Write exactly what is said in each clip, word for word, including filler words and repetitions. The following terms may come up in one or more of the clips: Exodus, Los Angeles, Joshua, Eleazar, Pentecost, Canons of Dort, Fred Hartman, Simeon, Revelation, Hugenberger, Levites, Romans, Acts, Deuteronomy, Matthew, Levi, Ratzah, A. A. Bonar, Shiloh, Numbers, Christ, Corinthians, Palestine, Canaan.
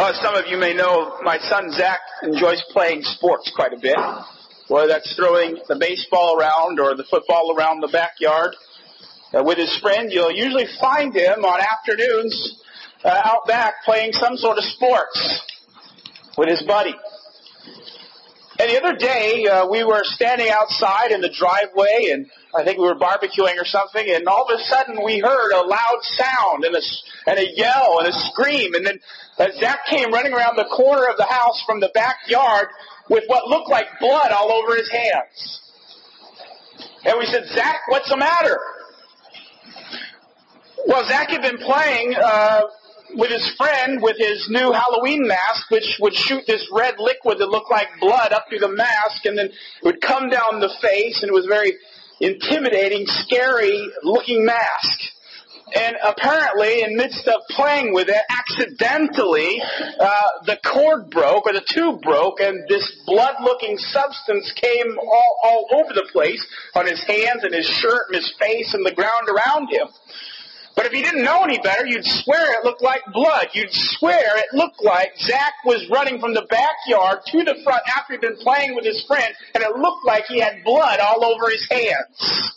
Uh, some of you may know my son Zach enjoys playing sports quite a bit, whether that's throwing the baseball around or the football around the backyard. Uh, with his friend, you'll usually find him on afternoons uh, out back playing some sort of sports with his buddy. And the other day, uh, we were standing outside in the driveway, and I think we were barbecuing or something, and all of a sudden we heard a loud sound and a, and a yell and a scream. And then uh, Zach came running around the corner of the house from the backyard with what looked like blood all over his hands. And we said, "Zach, what's the matter?" Well, Zach had been playing uh, with his friend with his new Halloween mask, which would shoot this red liquid that looked like blood up through the mask, and then it would come down the face, and it was a very intimidating, scary-looking mask. And apparently, in the midst of playing with it, accidentally, uh, the cord broke, or the tube broke, and this blood-looking substance came all, all over the place, on his hands and his shirt and his face and the ground around him. But if you didn't know any better, you'd swear it looked like blood. You'd swear it looked like Zach was running from the backyard to the front after he'd been playing with his friend, and it looked like he had blood all over his hands.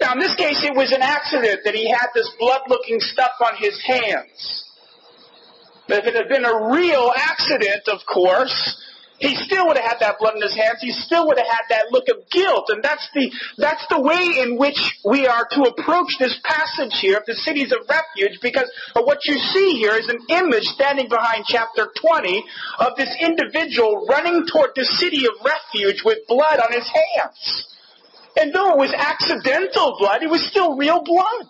Now, in this case, it was an accident that he had this blood-looking stuff on his hands. But if it had been a real accident, of course, he still would have had that blood in his hands. He still would have had that look of guilt. And that's the that's the way in which we are to approach this passage here of the cities of refuge, because what you see here is an image standing behind chapter twenty of this individual running toward the city of refuge with blood on his hands. And though it was accidental blood, it was still real blood.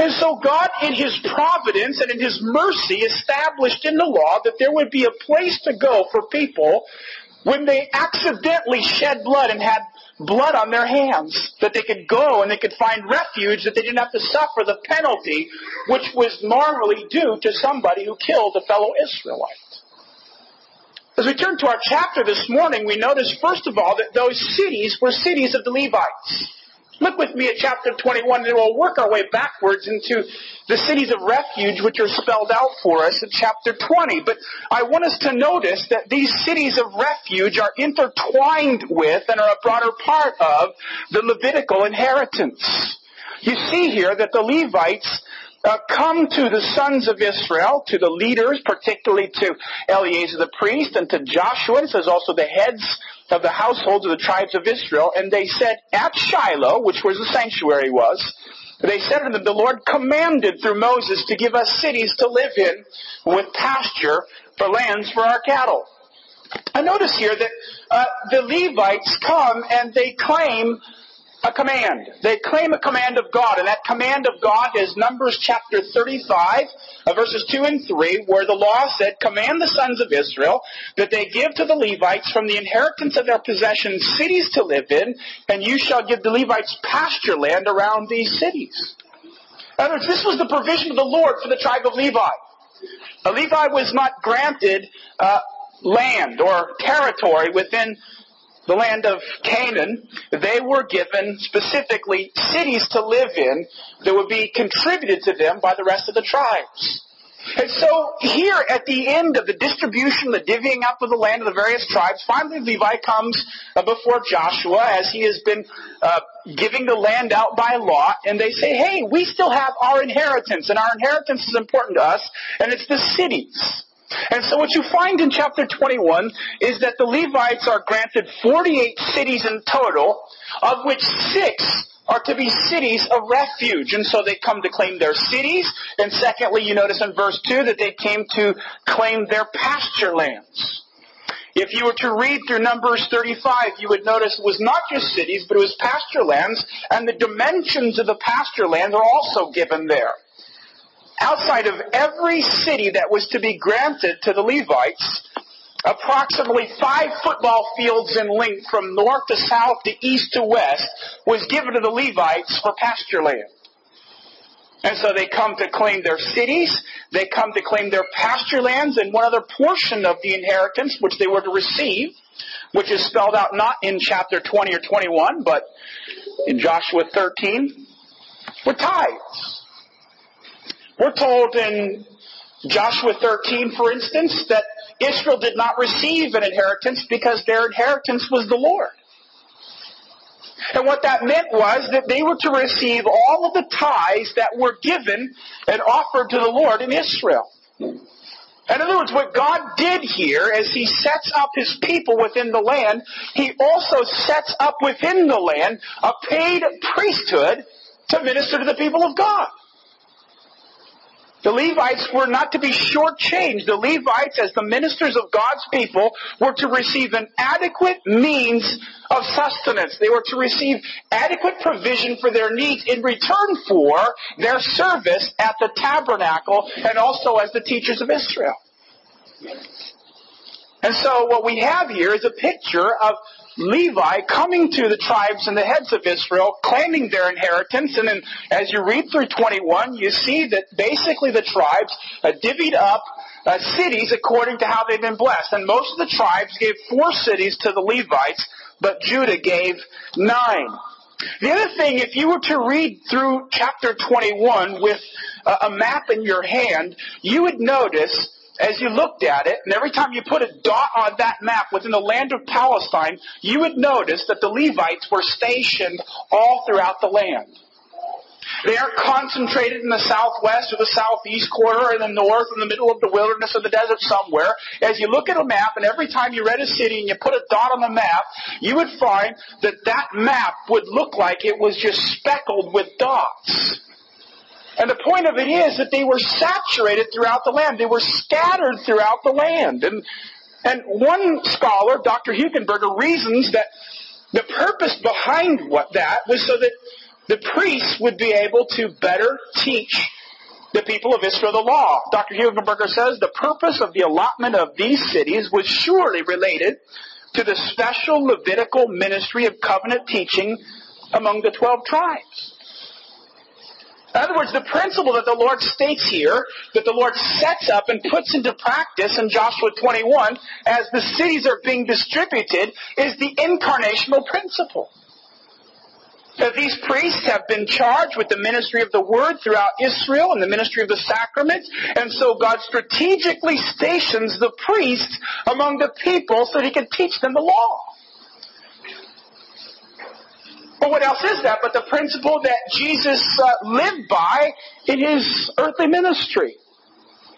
And so God, in His providence and in His mercy, established in the law that there would be a place to go for people when they accidentally shed blood and had blood on their hands, that they could go and they could find refuge, that they didn't have to suffer the penalty which was normally due to somebody who killed a fellow Israelite. As we turn to our chapter this morning, we notice, first of all, that those cities were cities of the Levites. Look with me at chapter twenty-one, and we'll work our way backwards into the cities of refuge, which are spelled out for us in chapter twenty. But I want us to notice that these cities of refuge are intertwined with and are a broader part of the Levitical inheritance. You see here that the Levites uh, come to the sons of Israel, to the leaders, particularly to Eleazar the priest and to Joshua. It says also the heads of the households of the tribes of Israel, and they said at Shiloh, which was the sanctuary was, they said to them, "The Lord commanded through Moses to give us cities to live in with pasture for lands for our cattle." I notice here that uh, the Levites come and they claim a command. They claim a command of God, and that command of God is Numbers chapter thirty-five, uh, verses two and three, where the law said, "Command the sons of Israel that they give to the Levites from the inheritance of their possession cities to live in, and you shall give the Levites pasture land around these cities." In other words, this was the provision of the Lord for the tribe of Levi. A Levi was not granted uh, land or territory within the land of Canaan. They were given specifically cities to live in that would be contributed to them by the rest of the tribes. And so here at the end of the distribution, the divvying up of the land of the various tribes, finally Levi comes before Joshua as he has been uh, giving the land out by law, and they say, "Hey, we still have our inheritance, and our inheritance is important to us, and it's the cities." And so what you find in chapter twenty-one is that the Levites are granted forty-eight cities in total, of which six are to be cities of refuge. And so they come to claim their cities. And secondly, you notice in verse two that they came to claim their pasture lands. If you were to read through Numbers thirty-five, you would notice it was not just cities, but it was pasture lands. And the dimensions of the pasture lands are also given there. Outside of every city that was to be granted to the Levites, approximately five football fields in length from north to south to east to west was given to the Levites for pasture land. And so they come to claim their cities, they come to claim their pasture lands, and one other portion of the inheritance which they were to receive, which is spelled out not in chapter twenty or twenty-one, but in Joshua thirteen, were tithes. We're told in Joshua thirteen, for instance, that Israel did not receive an inheritance because their inheritance was the Lord. And what that meant was that they were to receive all of the tithes that were given and offered to the Lord in Israel. In other words, what God did here as He sets up His people within the land, He also sets up within the land a paid priesthood to minister to the people of God. The Levites were not to be shortchanged. The Levites, as the ministers of God's people, were to receive an adequate means of sustenance. They were to receive adequate provision for their needs in return for their service at the tabernacle and also as the teachers of Israel. And so what we have here is a picture of Levi coming to the tribes and the heads of Israel, claiming their inheritance. And then as you read through twenty-one, you see that basically the tribes uh, divvied up uh, cities according to how they've been blessed. And most of the tribes gave four cities to the Levites, but Judah gave nine. The other thing, if you were to read through chapter twenty-one with uh, a map in your hand, you would notice, as you looked at it, and every time you put a dot on that map within the land of Palestine, you would notice that the Levites were stationed all throughout the land. They aren't concentrated in the southwest or the southeast quarter or the north in the middle of the wilderness or the desert somewhere. As you look at a map, and every time you read a city and you put a dot on the map, you would find that that map would look like it was just speckled with dots. And the point of it is that they were saturated throughout the land. They were scattered throughout the land. And and one scholar, Doctor Hugenberger, reasons that the purpose behind what that was so that the priests would be able to better teach the people of Israel the law. Doctor Hugenberger says the purpose of the allotment of these cities was surely related to the special Levitical ministry of covenant teaching among the twelve tribes. In other words, the principle that the Lord states here, that the Lord sets up and puts into practice in Joshua twenty-one, as the cities are being distributed, is the incarnational principle. That these priests have been charged with the ministry of the Word throughout Israel and the ministry of the sacraments, and so God strategically stations the priests among the people so that He can teach them the law. But what else is that but the principle that Jesus uh, lived by in His earthly ministry?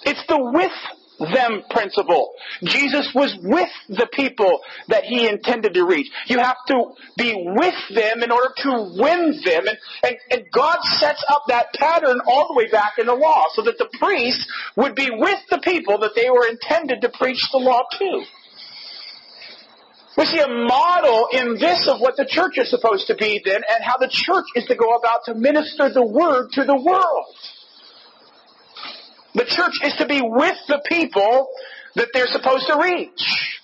It's the with them principle. Jesus was with the people that He intended to reach. You have to be with them in order to win them. And, and, and God sets up that pattern all the way back in the law so that the priests would be with the people that they were intended to preach the law to. We see a model in this of what the church is supposed to be then and how the church is to go about to minister the Word to the world. The church is to be with the people that they're supposed to reach.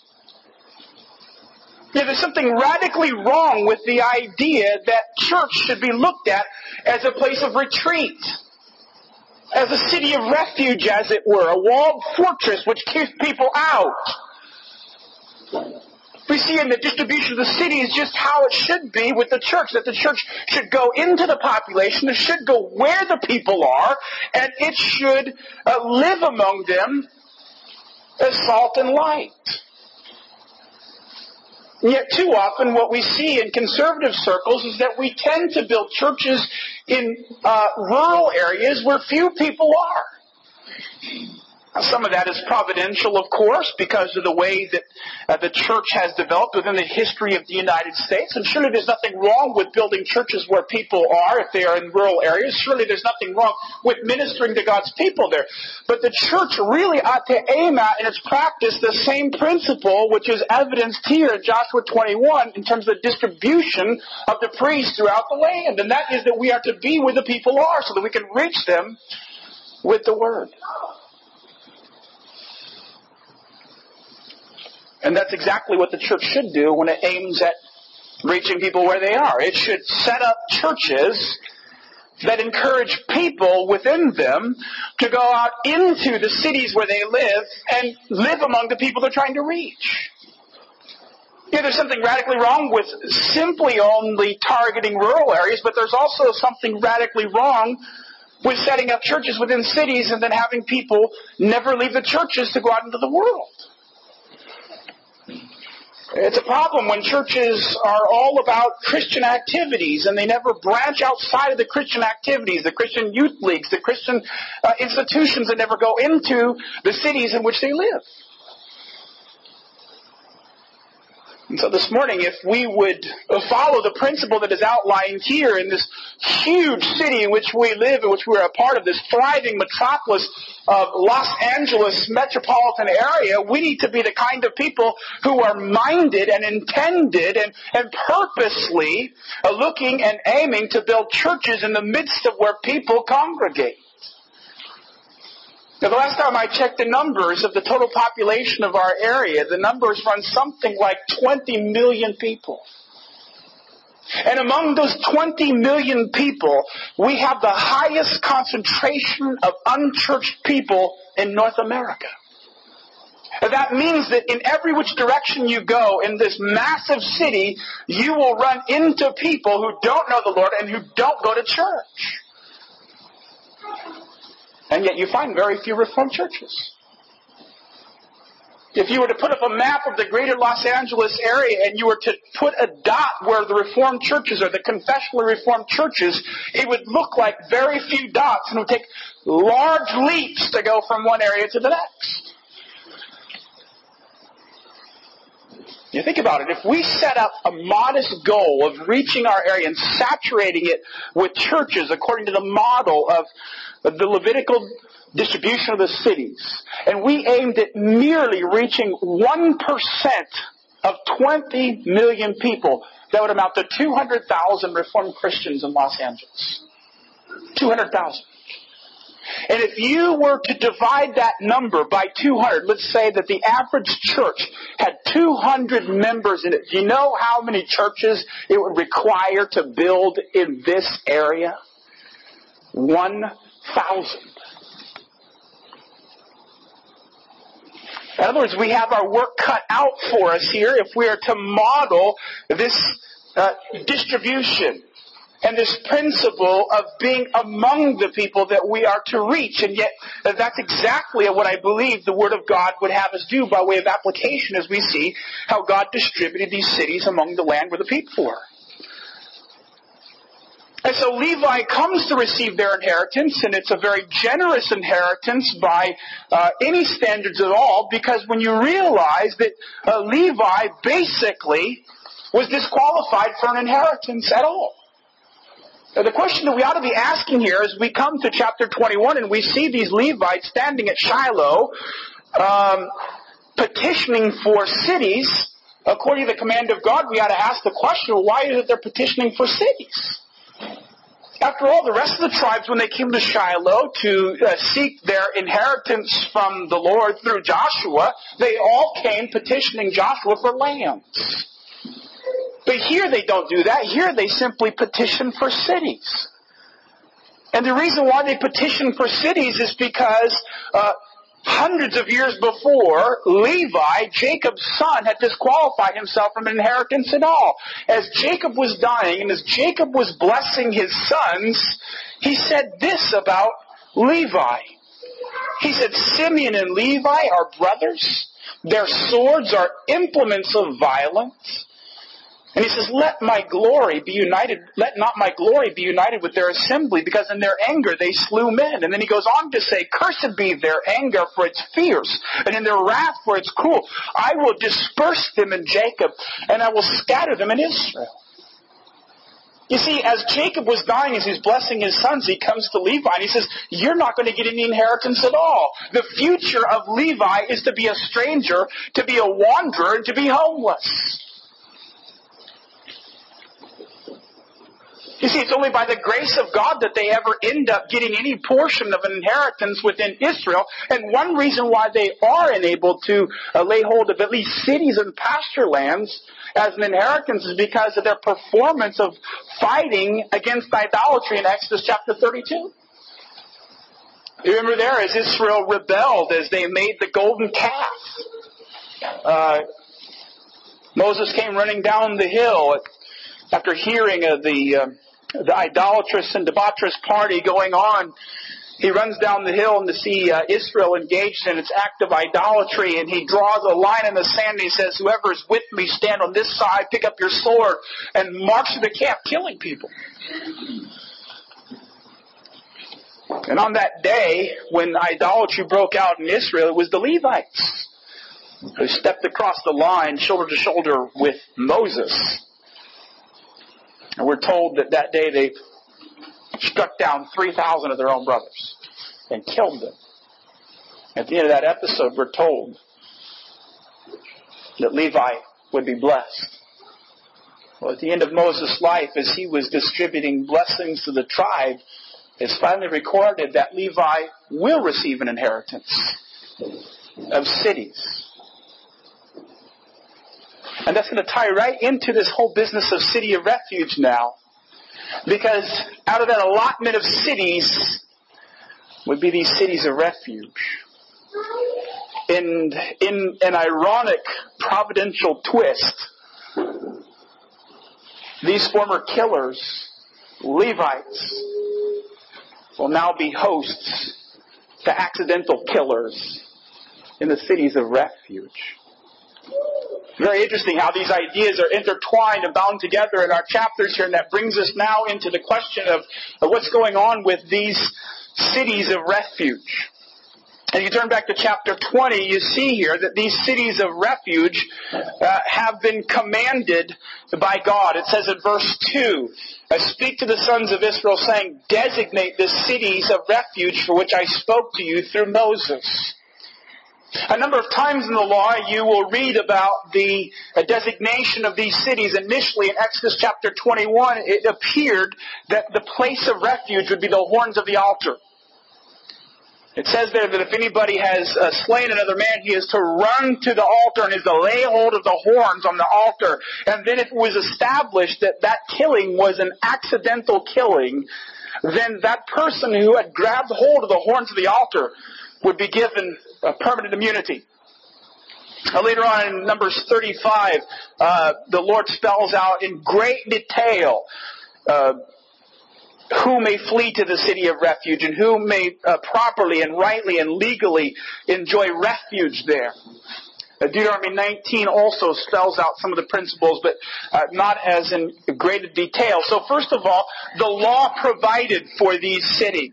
Yeah, there's something radically wrong with the idea that church should be looked at as a place of retreat, as a city of refuge, as it were, a walled fortress which keeps people out. We see in the distribution of the city is just how it should be with the church, that the church should go into the population, it should go where the people are, and it should uh, live among them as salt and light. And yet too often what we see in conservative circles is that we tend to build churches in uh, rural areas where few people are. Some of that is providential, of course, because of the way that uh, the church has developed within the history of the United States. And surely there's nothing wrong with building churches where people are, if they are in rural areas. Surely there's nothing wrong with ministering to God's people there. But the church really ought to aim at, in its practice, the same principle, which is evidenced here in Joshua twenty-one in terms of the distribution of the priests throughout the land. And that is that we are to be where the people are so that we can reach them with the Word. And that's exactly what the church should do when it aims at reaching people where they are. It should set up churches that encourage people within them to go out into the cities where they live and live among the people they're trying to reach. Yeah, there's something radically wrong with simply only targeting rural areas, but there's also something radically wrong with setting up churches within cities and then having people never leave the churches to go out into the world. It's a problem when churches are all about Christian activities and they never branch outside of the Christian activities, the Christian youth leagues, the Christian uh, institutions that never go into the cities in which they live. And so this morning, if we would follow the principle that is outlined here in this huge city in which we live, in which we are a part of, this thriving metropolis of Los Angeles metropolitan area, we need to be the kind of people who are minded and intended and, and purposely looking and aiming to build churches in the midst of where people congregate. Now, the last time I checked the numbers of the total population of our area, the numbers run something like twenty million people. And among those twenty million people, we have the highest concentration of unchurched people in North America. That means that in every which direction you go in this massive city, you will run into people who don't know the Lord and who don't go to church. And yet you find very few Reformed churches. If you were to put up a map of the greater Los Angeles area and you were to put a dot where the Reformed churches are, the confessionally Reformed churches, it would look like very few dots, and it would take large leaps to go from one area to the next. You think about it. If we set up a modest goal of reaching our area and saturating it with churches according to the model of the Levitical distribution of the cities, and we aimed at merely reaching one percent of twenty million people, that would amount to two hundred thousand Reformed Christians in Los Angeles. two hundred thousand. And if you were to divide that number by two hundred, let's say that the average church had two hundred members in it. Do you know how many churches it would require to build in this area? one thousand. In other words, we have our work cut out for us here if we are to model this uh, distribution and this principle of being among the people that we are to reach. And yet, that's exactly what I believe the Word of God would have us do by way of application as we see how God distributed these cities among the land where the people were. And so Levi comes to receive their inheritance, and it's a very generous inheritance by uh, any standards at all, because when you realize that uh, Levi basically was disqualified for an inheritance at all. Now, the question that we ought to be asking here as we come to chapter twenty-one and we see these Levites standing at Shiloh, um, petitioning for cities according to the command of God, we ought to ask the question, why is it they're petitioning for cities? After all, the rest of the tribes, when they came to Shiloh to uh, seek their inheritance from the Lord through Joshua, they all came petitioning Joshua for lands. But here they don't do that. Here they simply petition for cities. And the reason why they petition for cities is because uh, hundreds of years before, Levi, Jacob's son, had disqualified himself from an inheritance at all. As Jacob was dying and as Jacob was blessing his sons, he said this about Levi. He said, Simeon and Levi are brothers. Their swords are implements of violence. And he says, let my glory be united, let not my glory be united with their assembly, because in their anger they slew men. And then he goes on to say, cursed be their anger, for it's fierce, and in their wrath, for it's cruel. I will disperse them in Jacob, and I will scatter them in Israel. You see, as Jacob was dying, as he's blessing his sons, he comes to Levi and he says, you're not going to get any inheritance at all. The future of Levi is to be a stranger, to be a wanderer, and to be homeless. You see, it's only by the grace of God that they ever end up getting any portion of an inheritance within Israel. And one reason why they are enabled to uh, lay hold of at least cities and pasture lands as an inheritance is because of their performance of fighting against idolatry in Exodus chapter thirty-two. You remember there, as Israel rebelled, as they made the golden calf, uh, Moses came running down the hill at, after hearing of the Uh, the idolatrous and debaucherous party going on. He runs down the hill and to see uh, Israel engaged in its act of idolatry, and he draws a line in the sand and he says, whoever is with me, stand on this side, pick up your sword, and march to the camp, killing people. And on that day, when idolatry broke out in Israel, it was the Levites who stepped across the line, shoulder to shoulder with Moses. And we're told that that day they struck down three thousand of their own brothers and killed them. At the end of that episode, we're told that Levi would be blessed. Well, at the end of Moses' life, as he was distributing blessings to the tribe, it's finally recorded that Levi will receive an inheritance of cities. And that's going to tie right into this whole business of city of refuge now. Because out of that allotment of cities would be these cities of refuge. And in an ironic providential twist, these former killers, Levites, will now be hosts to accidental killers in the cities of refuge. Very interesting how these ideas are intertwined and bound together in our chapters here, and that brings us now into the question of, of what's going on with these cities of refuge. And you turn back to chapter twenty, you see here that these cities of refuge uh, have been commanded by God. It says in verse two, I speak to the sons of Israel, saying, designate the cities of refuge for which I spoke to you through Moses. A number of times in the law, you will read about the designation of these cities. Initially, in Exodus chapter twenty-one, it appeared that the place of refuge would be the horns of the altar. It says there that if anybody has uh, slain another man, he is to run to the altar and is to lay hold of the horns on the altar. And then if it was established that that killing was an accidental killing, then that person who had grabbed hold of the horns of the altar would be given uh, permanent immunity. Uh, later on in Numbers thirty-five, uh, the Lord spells out in great detail uh, who may flee to the city of refuge and who may uh, properly and rightly and legally enjoy refuge there. Uh, Deuteronomy nineteen also spells out some of the principles, but uh, not as in great detail. So first of all, the law provided for these cities.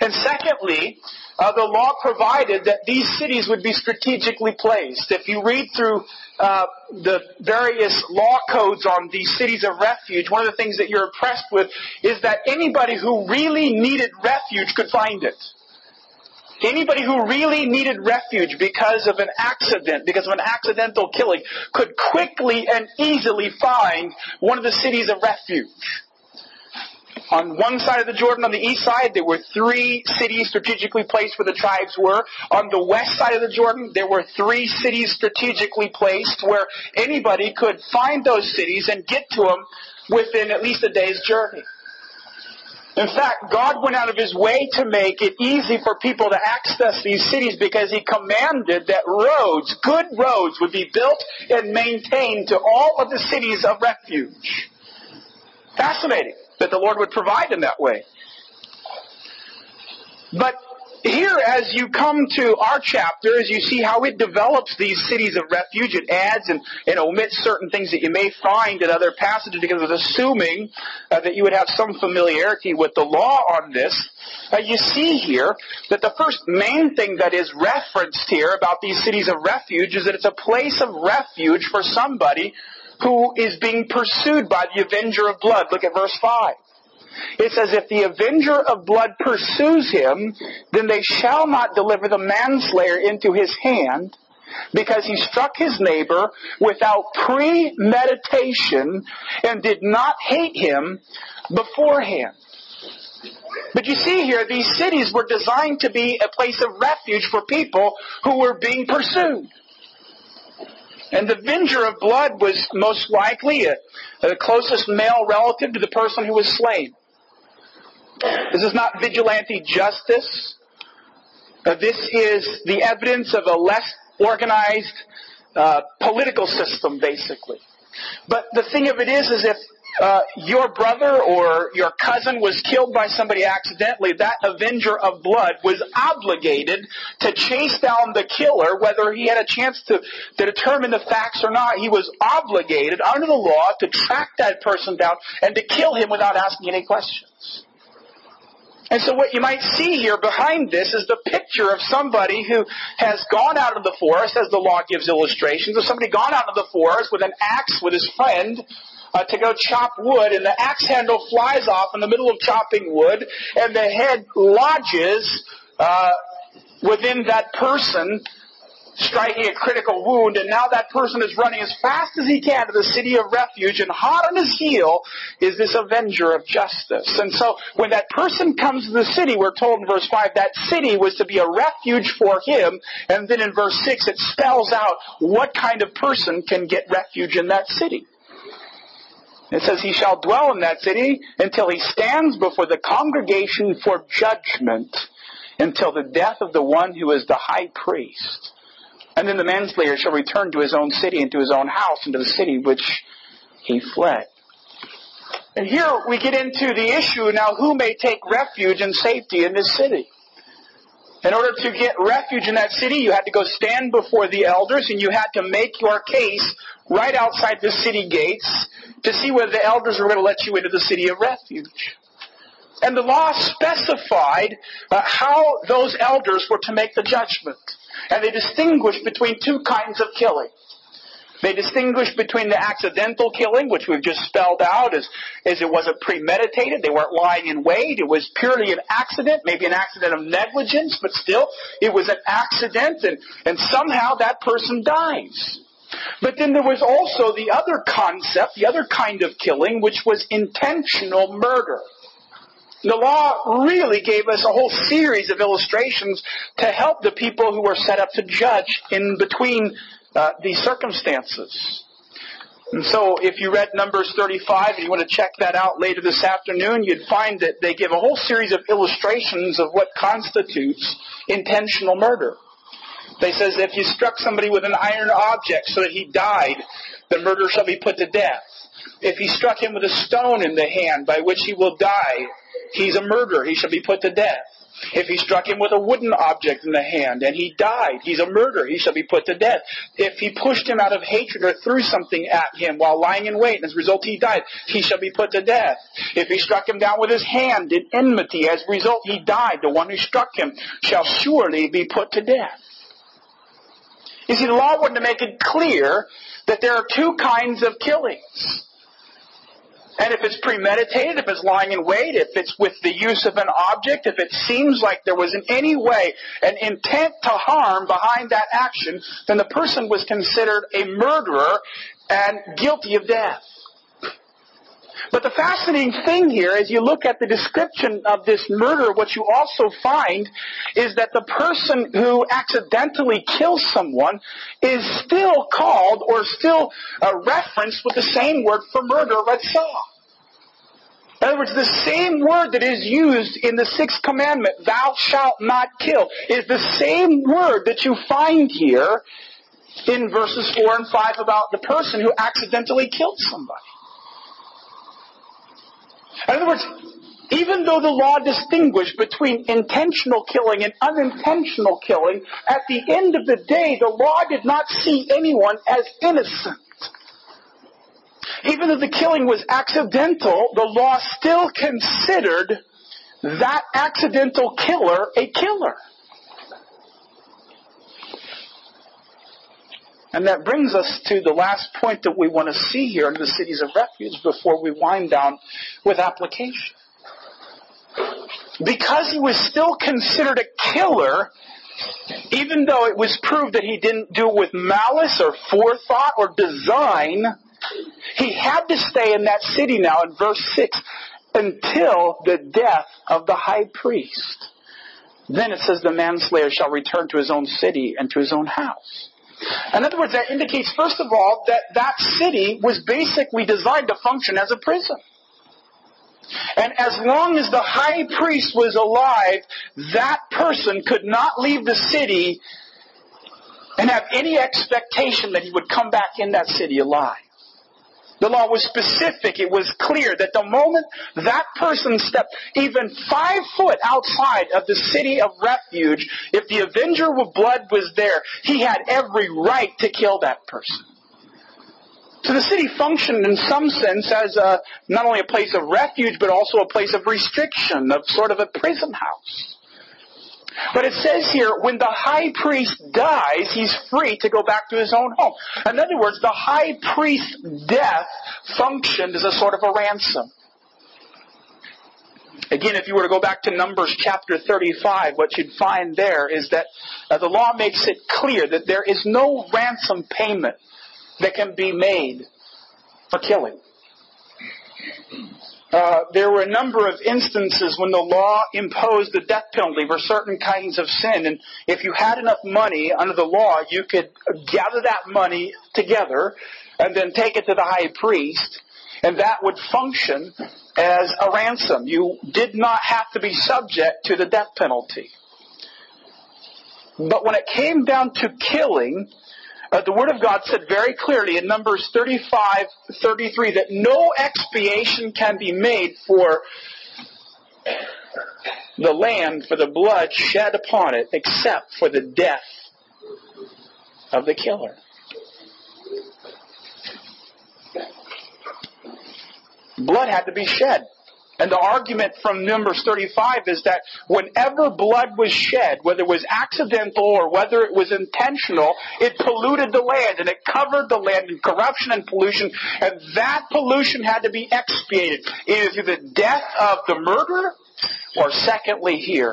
And secondly, uh, the law provided that these cities would be strategically placed. If you read through uh, the various law codes on these cities of refuge, one of the things that you're impressed with is that anybody who really needed refuge could find it. Anybody who really needed refuge because of an accident, because of an accidental killing, could quickly and easily find one of the cities of refuge. On one side of the Jordan, on the east side, there were three cities strategically placed where the tribes were. On the west side of the Jordan, there were three cities strategically placed where anybody could find those cities and get to them within at least a day's journey. In fact, God went out of His way to make it easy for people to access these cities because He commanded that roads, good roads, would be built and maintained to all of the cities of refuge. Fascinating that the Lord would provide in that way. But here, as you come to our chapter, as you see how it develops these cities of refuge, it adds and, and omits certain things that you may find in other passages because it's assuming uh, that you would have some familiarity with the law on this. Uh, you see here that the first main thing that is referenced here about these cities of refuge is that it's a place of refuge for somebody who is being pursued by the avenger of blood. Look at verse five. It says, if the avenger of blood pursues him, then they shall not deliver the manslayer into his hand, because he struck his neighbor without premeditation and did not hate him beforehand. But you see here, these cities were designed to be a place of refuge for people who were being pursued. And the avenger of blood was most likely a, a closest male relative to the person who was slain. This is not vigilante justice. Uh, this is the evidence of a less organized uh, political system, basically. But the thing of it is, is if uh, your brother or your cousin was killed by somebody accidentally, that avenger of blood was obligated to chase down the killer, whether he had a chance to, to determine the facts or not. He was obligated under the law to track that person down and to kill him without asking any questions. And so what you might see here behind this is the picture of somebody who has gone out into the forest, as the law gives illustrations, of somebody gone out into the forest with an axe with his friend uh, to go chop wood, and the axe handle flies off in the middle of chopping wood, and the head lodges uh, within that person, striking a critical wound, and now that person is running as fast as he can to the city of refuge, and hot on his heel is this avenger of justice. And so when that person comes to the city, we're told in verse five, that city was to be a refuge for him, and then in verse six it spells out what kind of person can get refuge in that city. It says, he shall dwell in that city until he stands before the congregation for judgment, until the death of the one who is the high priest. And then the manslayer shall return to his own city and to his own house and to the city which he fled. And here we get into the issue now, who may take refuge and safety in this city? In order to get refuge in that city, you had to go stand before the elders, and you had to make your case right outside the city gates to see whether the elders were going to let you into the city of refuge. And the law specified uh, how those elders were to make the judgment. And they distinguished between two kinds of killing. They distinguished between the accidental killing, which we've just spelled out, as, as it wasn't premeditated. They weren't lying in wait. It was purely an accident, maybe an accident of negligence, but still it was an accident, and, and somehow that person dies. But then there was also the other concept, the other kind of killing, which was intentional murder. The law really gave us a whole series of illustrations to help the people who were set up to judge in between uh, these circumstances. And so if you read Numbers thirty-five and you want to check that out later this afternoon, you'd find that they give a whole series of illustrations of what constitutes intentional murder. They says if you struck somebody with an iron object so that he died, the murderer shall be put to death. If he struck him with a stone in the hand by which he will die, he's a murderer. He shall be put to death. If he struck him with a wooden object in the hand and he died, he's a murderer. He shall be put to death. If he pushed him out of hatred or threw something at him while lying in wait, and as a result he died, he shall be put to death. If he struck him down with his hand in enmity, as a result he died, the one who struck him shall surely be put to death. You see, the law wanted to make it clear that there are two kinds of killings. And if it's premeditated, if it's lying in wait, if it's with the use of an object, if it seems like there was in any way an intent to harm behind that action, then the person was considered a murderer and guilty of death. But the fascinating thing here, as you look at the description of this murder, what you also find is that the person who accidentally kills someone is still called or still uh, referenced with the same word for murder, Ratzah. In other words, the same word that is used in the sixth commandment, thou shalt not kill, is the same word that you find here in verses four and five about the person who accidentally killed somebody. In other words, even though the law distinguished between intentional killing and unintentional killing, at the end of the day, the law did not see anyone as innocent. Even though the killing was accidental, the law still considered that accidental killer a killer. And that brings us to the last point that we want to see here in the cities of refuge before we wind down with application. Because he was still considered a killer, even though it was proved that he didn't do it with malice or forethought or design, he had to stay in that city now in verse six until the death of the high priest. Then it says the manslayer shall return to his own city and to his own house. In other words, that indicates, first of all, that that city was basically designed to function as a prison. And as long as the high priest was alive, that person could not leave the city and have any expectation that he would come back in that city alive. The law was specific. It was clear that the moment that person stepped even five foot outside of the city of refuge, if the avenger of blood was there, he had every right to kill that person. So the city functioned in some sense as a, not only a place of refuge, but also a place of restriction, of sort of a prison house. But it says here, when the high priest dies, he's free to go back to his own home. In other words, the high priest's death functioned as a sort of a ransom. Again, if you were to go back to Numbers chapter thirty-five, what you'd find there is that uh, the law makes it clear that there is no ransom payment that can be made for killing. Uh, there were a number of instances when the law imposed the death penalty for certain kinds of sin. And if you had enough money under the law, you could gather that money together and then take it to the high priest. And that would function as a ransom. You did not have to be subject to the death penalty. But when it came down to killing, Uh, the Word of God said very clearly in Numbers thirty-five, thirty-three that no expiation can be made for the land, for the blood shed upon it, except for the death of the killer. Blood had to be shed. And the argument from Numbers thirty-five is that whenever blood was shed, whether it was accidental or whether it was intentional, it polluted the land and it covered the land in corruption and pollution, and that pollution had to be expiated, either through the death of the murderer or, secondly here,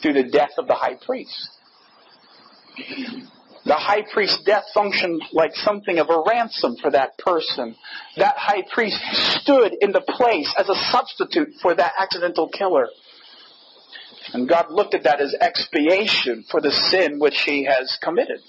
through the death of the high priest. The high priest's death functioned like something of a ransom for that person. That high priest stood in the place as a substitute for that accidental killer. And God looked at that as expiation for the sin which he has committed.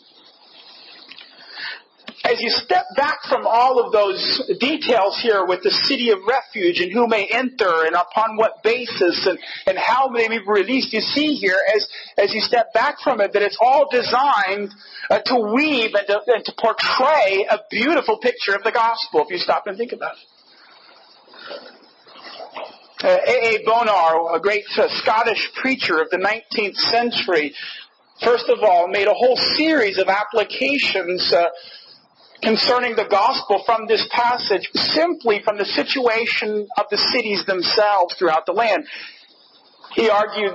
As you step back from all of those details here with the city of refuge and who may enter and upon what basis and, and how may be released, you see here as, as you step back from it that it's all designed uh, to weave and to, and to portray a beautiful picture of the gospel if you stop and think about it. Uh, A. A. Bonar, a great uh, Scottish preacher of the nineteenth century, first of all made a whole series of applications uh, concerning the gospel from this passage, simply from the situation of the cities themselves throughout the land. He argued,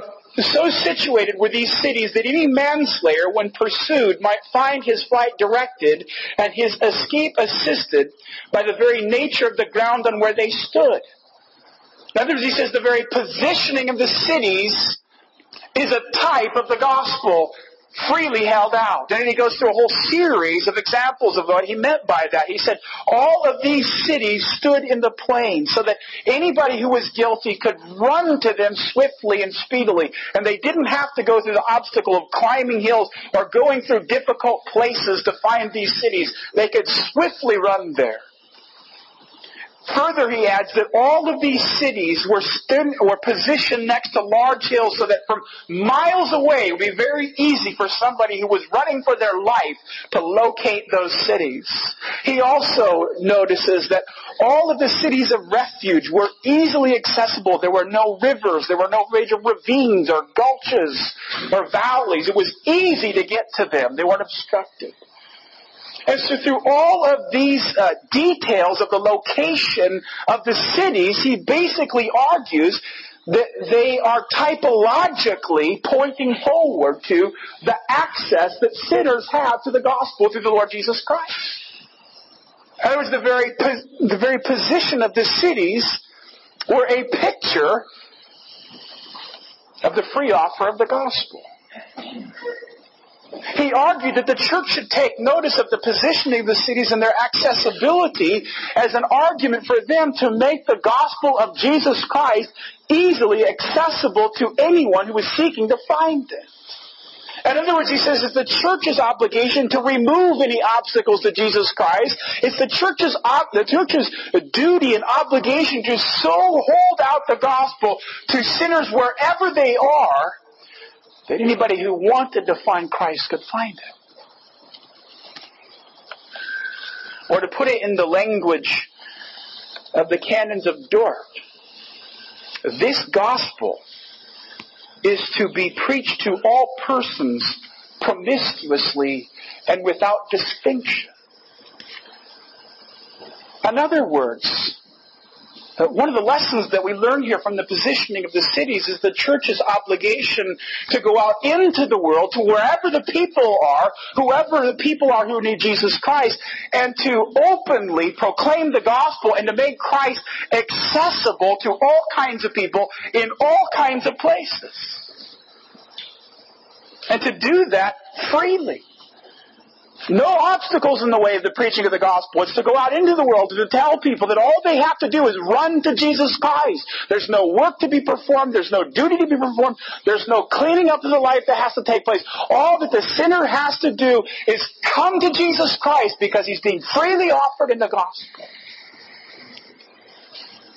so situated were these cities that any manslayer, when pursued, might find his flight directed and his escape assisted by the very nature of the ground on where they stood. In other words, he says the very positioning of the cities is a type of the gospel freely held out. And then he goes through a whole series of examples of what he meant by that. He said, all of these cities stood in the plain so that anybody who was guilty could run to them swiftly and speedily. And they didn't have to go through the obstacle of climbing hills or going through difficult places to find these cities. They could swiftly run there. Further, he adds that all of these cities were, st- were positioned next to large hills so that from miles away it would be very easy for somebody who was running for their life to locate those cities. He also notices that all of the cities of refuge were easily accessible. There were no rivers. There were no major ravines or gulches or valleys. It was easy to get to them. They weren't obstructed. And so through all of these uh, details of the location of the cities, he basically argues that they are typologically pointing forward to the access that sinners have to the gospel through the Lord Jesus Christ. In other words, the very, po- the very position of the cities were a picture of the free offer of the gospel. He argued that the church should take notice of the positioning of the cities and their accessibility as an argument for them to make the gospel of Jesus Christ easily accessible to anyone who is seeking to find it. In other words, he says it's the church's obligation to remove any obstacles to Jesus Christ. It's the church's ob- the church's duty and obligation to so hold out the gospel to sinners wherever they are, that anybody who wanted to find Christ could find it. Or to put it in the language of the Canons of Dort, this gospel is to be preached to all persons promiscuously and without distinction. In other words, one of the lessons that we learn here from the positioning of the cities is the church's obligation to go out into the world, to wherever the people are, whoever the people are who need Jesus Christ, and to openly proclaim the gospel and to make Christ accessible to all kinds of people in all kinds of places. And to do that freely. No obstacles in the way of the preaching of the gospel. It's to go out into the world to tell people that all they have to do is run to Jesus Christ. There's no work to be performed. There's no duty to be performed. There's no cleaning up of the life that has to take place. All that the sinner has to do is come to Jesus Christ because he's being freely offered in the gospel.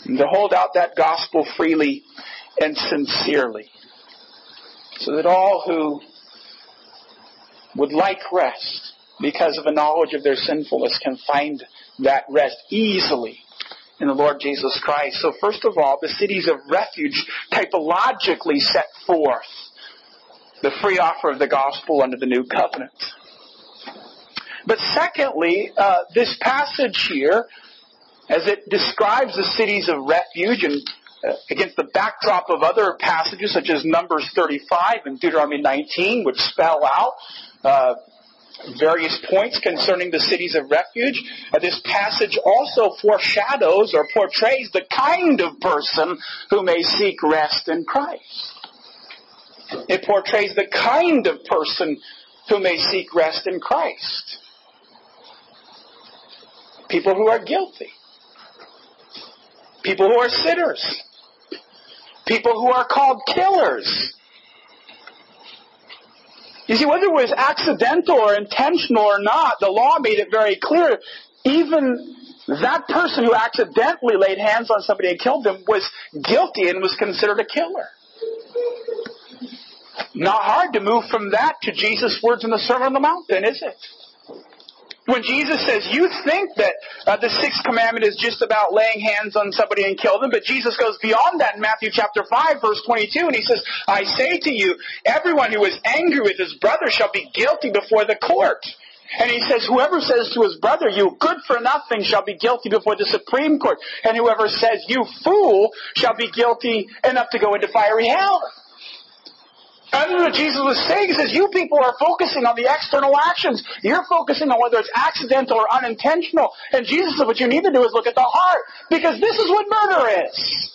And to hold out that gospel freely and sincerely so that all who would like rest because of a knowledge of their sinfulness can find that rest easily in the Lord Jesus Christ. So first of all, the cities of refuge typologically set forth the free offer of the gospel under the new covenant. But secondly, uh, this passage here, as it describes the cities of refuge and uh, against the backdrop of other passages such as Numbers thirty-five and Deuteronomy nineteen, which spell out uh, various points concerning the cities of refuge. Uh, this passage also foreshadows or portrays the kind of person who may seek rest in Christ. It portrays the kind of person who may seek rest in Christ. People who are guilty. People who are sinners. People who are called killers. You see, whether it was accidental or intentional or not, the law made it very clear. Even that person who accidentally laid hands on somebody and killed them was guilty and was considered a killer. Not hard to move from that to Jesus' words in the Sermon on the Mount, then, is it? When Jesus says, you think that uh, the sixth commandment is just about laying hands on somebody and kill them, but Jesus goes beyond that in Matthew chapter five, verse twenty-two, and he says, I say to you, everyone who is angry with his brother shall be guilty before the court. And he says, whoever says to his brother, you good for nothing, shall be guilty before the Supreme Court. And whoever says, you fool, shall be guilty enough to go into fiery hell. I don't know what Jesus was saying. He says, you people are focusing on the external actions. You're focusing on whether it's accidental or unintentional. And Jesus said, what you need to do is look at the heart, because this is what murder is.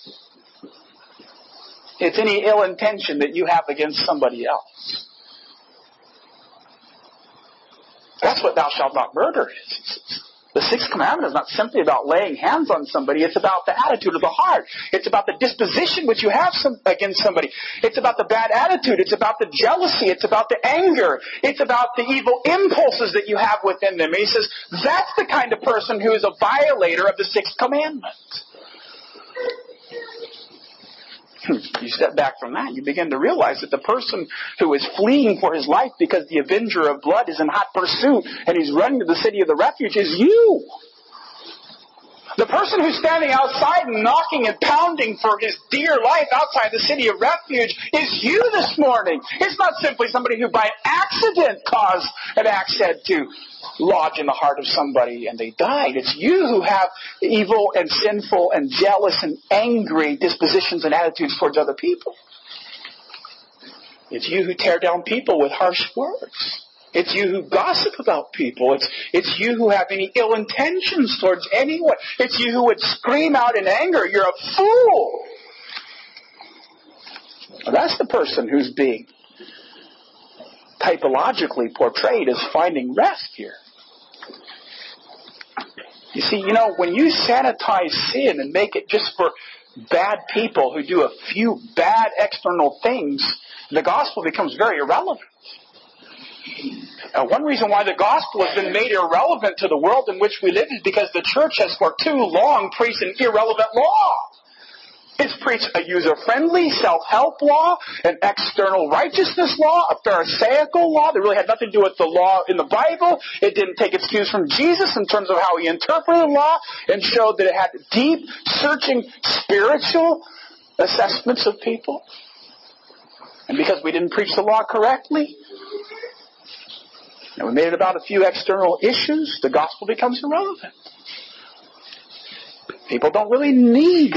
It's any ill intention that you have against somebody else. That's what thou shalt not murder is. The sixth commandment is not simply about laying hands on somebody. It's about the attitude of the heart. It's about the disposition which you have some, against somebody. It's about the bad attitude. It's about the jealousy. It's about the anger. It's about the evil impulses that you have within them. And he says, that's the kind of person who is a violator of the sixth commandment. You step back from that, you begin to realize that the person who is fleeing for his life because the avenger of blood is in hot pursuit and he's running to the city of the refuge is you. The person who's standing outside and knocking and pounding for his dear life outside the city of refuge is you this morning. It's not simply somebody who by accident caused an axe head to lodge in the heart of somebody and they died. It's you who have evil and sinful and jealous and angry dispositions and attitudes towards other people. It's you who tear down people with harsh words. It's you who gossip about people. It's, it's you who have any ill intentions towards anyone. It's you who would scream out in anger, you're a fool. Well, that's the person who's being typologically portrayed as finding rest here. You see, you know, when you sanitize sin and make it just for bad people who do a few bad external things, the gospel becomes very irrelevant. Now, one reason why the gospel has been made irrelevant to the world in which we live is because the church has for too long preached an irrelevant law. He's preached a user-friendly, self-help law, an external righteousness law, a Pharisaical law that really had nothing to do with the law in the Bible. It didn't take its cues from Jesus in terms of how he interpreted the law and showed that it had deep, searching, spiritual assessments of people. And because we didn't preach the law correctly, and we made it about a few external issues, the gospel becomes irrelevant. People don't really need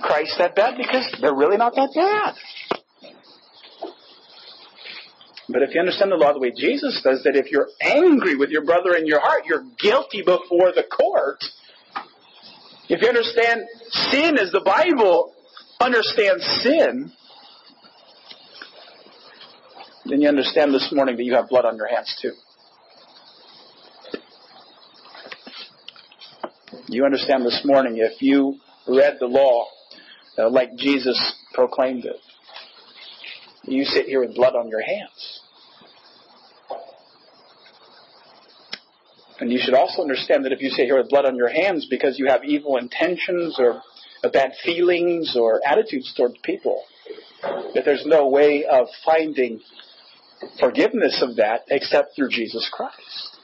Christ that bad because they're really not that bad. But if you understand the law the way Jesus does, that if you're angry with your brother in your heart, you're guilty before the court. If you understand sin as the Bible understands sin, then you understand this morning that you have blood on your hands too. You understand this morning if you read the law uh, like Jesus proclaimed it, you sit here with blood on your hands. And you should also understand that if you sit here with blood on your hands because you have evil intentions or bad feelings or attitudes toward people, that there's no way of finding forgiveness of that except through Jesus Christ.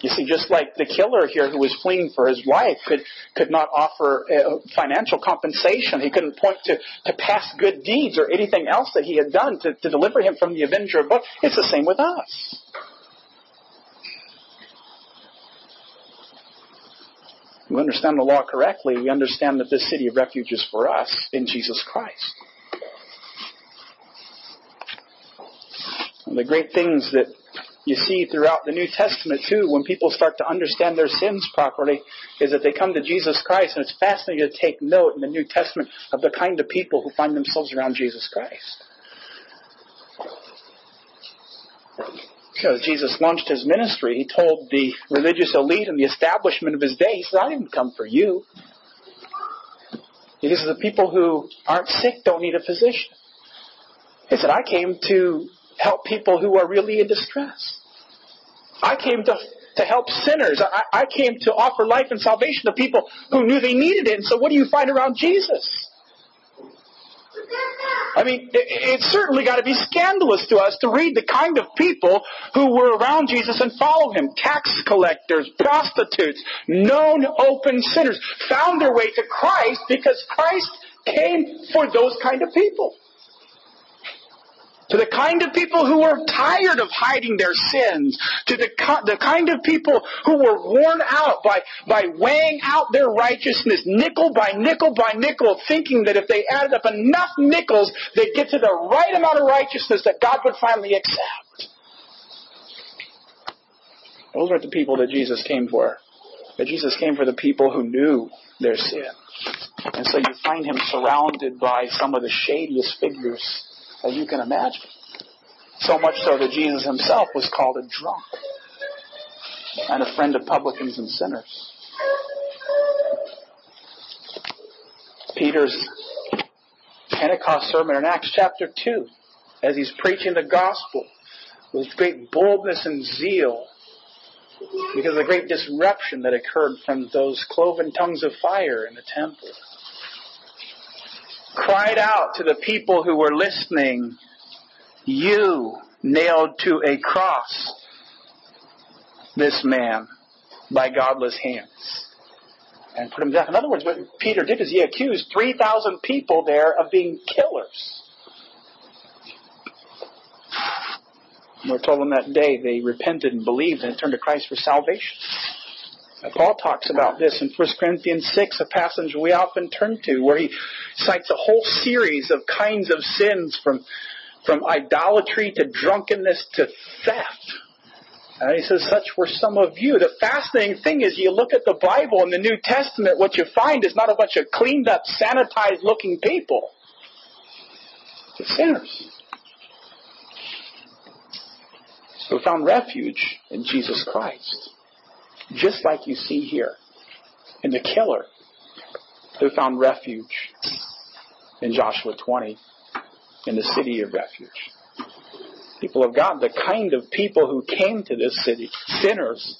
You see, just like the killer here who was fleeing for his life could, could not offer uh, financial compensation. He couldn't point to, to past good deeds or anything else that he had done to, to deliver him from the avenger of blood. It's the same with us. We understand the law correctly. We understand that this city of refuge is for us in Jesus Christ. And the great things that you see throughout the New Testament, too, when people start to understand their sins properly, is that they come to Jesus Christ, and it's fascinating to take note in the New Testament of the kind of people who find themselves around Jesus Christ. Because Jesus launched his ministry, he told the religious elite and the establishment of his day, he said, I didn't come for you. Because the people who aren't sick don't need a physician. He said, I came to help people who are really in distress. I came to, to help sinners. I, I came to offer life and salvation to people who knew they needed it. And so what do you find around Jesus? I mean, it, it's certainly got to be scandalous to us to read the kind of people who were around Jesus and follow him. Tax collectors, prostitutes, known open sinners found their way to Christ because Christ came for those kind of people. To the kind of people who were tired of hiding their sins. To the, the kind of people who were worn out by, by weighing out their righteousness, nickel by nickel by nickel, thinking that if they added up enough nickels, they'd get to the right amount of righteousness that God would finally accept. Those are the people that Jesus came for. That Jesus came for the people who knew their sin. And so you find him surrounded by some of the shadiest figures that you can imagine. So much so that Jesus himself was called a drunk and a friend of publicans and sinners. Peter's Pentecost sermon in Acts chapter two, as he's preaching the gospel with great boldness and zeal because of the great disruption that occurred from those cloven tongues of fire in the temple, cried out to the people who were listening, you nailed to a cross this man by godless hands, and put him to death. In other words, what Peter did is he accused three thousand people there of being killers. We're told on that day they repented and believed and turned to Christ for salvation. Paul talks about this in First Corinthians six, a passage we often turn to, where he cites a whole series of kinds of sins from, from idolatry to drunkenness to theft. And he says, such were some of you. The fascinating thing is you look at the Bible and the New Testament, what you find is not a bunch of cleaned up, sanitized looking people. It's sinners. So we found refuge in Jesus Christ. Just like you see here in the killer who found refuge in Joshua twenty, in the city of refuge. People of God, the kind of people who came to this city, sinners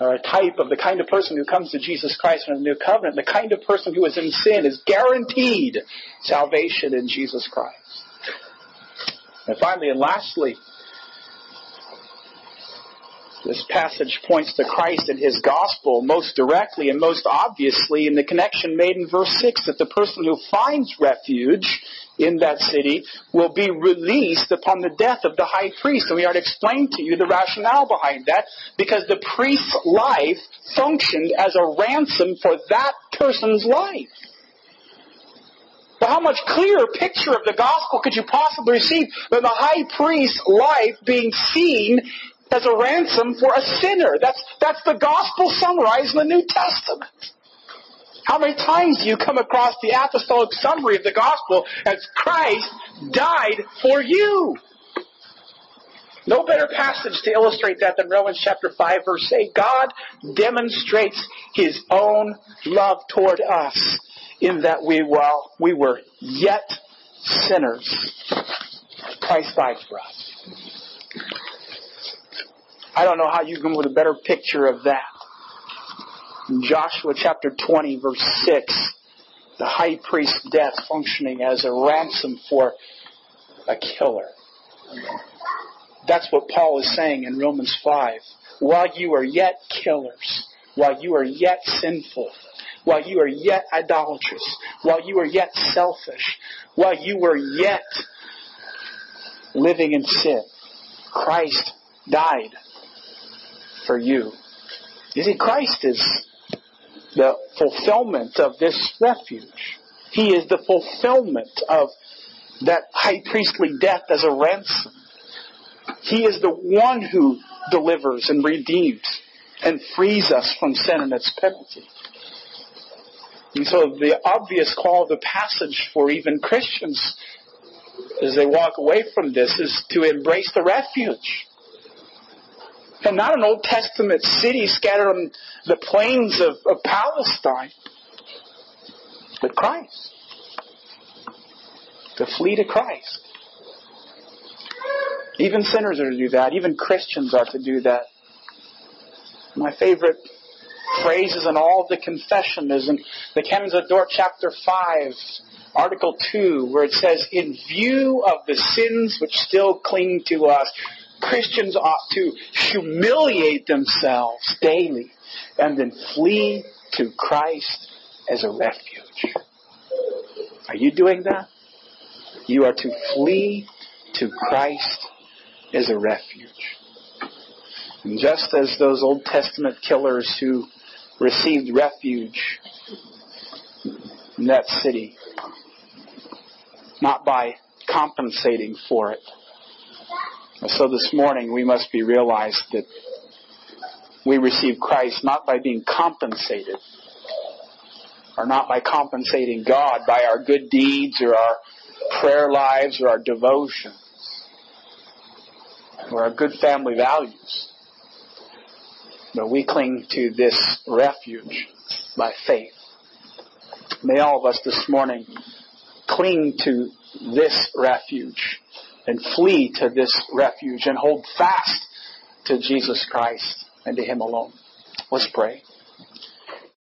or a type of the kind of person who comes to Jesus Christ in the New Covenant. The kind of person who is in sin is guaranteed salvation in Jesus Christ. And finally and lastly, this passage points to Christ and his gospel most directly and most obviously in the connection made in verse six, that the person who finds refuge in that city will be released upon the death of the high priest. And we already explained to you the rationale behind that, because the priest's life functioned as a ransom for that person's life. But how much clearer picture of the gospel could you possibly receive than the high priest's life being seen as a ransom for a sinner? That's, that's the gospel summarized in the New Testament. How many times do you come across the apostolic summary of the gospel as Christ died for you? No better passage to illustrate that than Romans chapter five, verse eight. God demonstrates his own love toward us in that we, while we were yet sinners, Christ died for us. I don't know how you can come with a better picture of that. In Joshua chapter twenty, verse six, the high priest's death functioning as a ransom for a killer. That's what Paul is saying in Romans five. While you are yet killers, while you are yet sinful, while you are yet idolatrous, while you are yet selfish, while you were yet living in sin, Christ died for you. You see, Christ is the fulfillment of this refuge. He is the fulfillment of that high priestly death as a ransom. He is the one who delivers and redeems and frees us from sin and its penalty. And so the obvious call of the passage for even Christians as they walk away from this is to embrace the refuge. And not an Old Testament city scattered on the plains of, of Palestine, but Christ. To flee to Christ. Even sinners are to do that. Even Christians are to do that. My favorite phrases in all of the confession is in the Canons of Dort, chapter five, article two, where it says, in view of the sins which still cling to us, Christians ought to humiliate themselves daily and then flee to Christ as a refuge. Are you doing that? You are to flee to Christ as a refuge. And just as those Old Testament killers who received refuge in that city, not by compensating for it, so this morning we must be realized that we receive Christ not by being compensated, or not by compensating God by our good deeds or our prayer lives or our devotions or our good family values. But we cling to this refuge by faith. May all of us this morning cling to this refuge and flee to this refuge and hold fast to Jesus Christ and to him alone. Let's pray.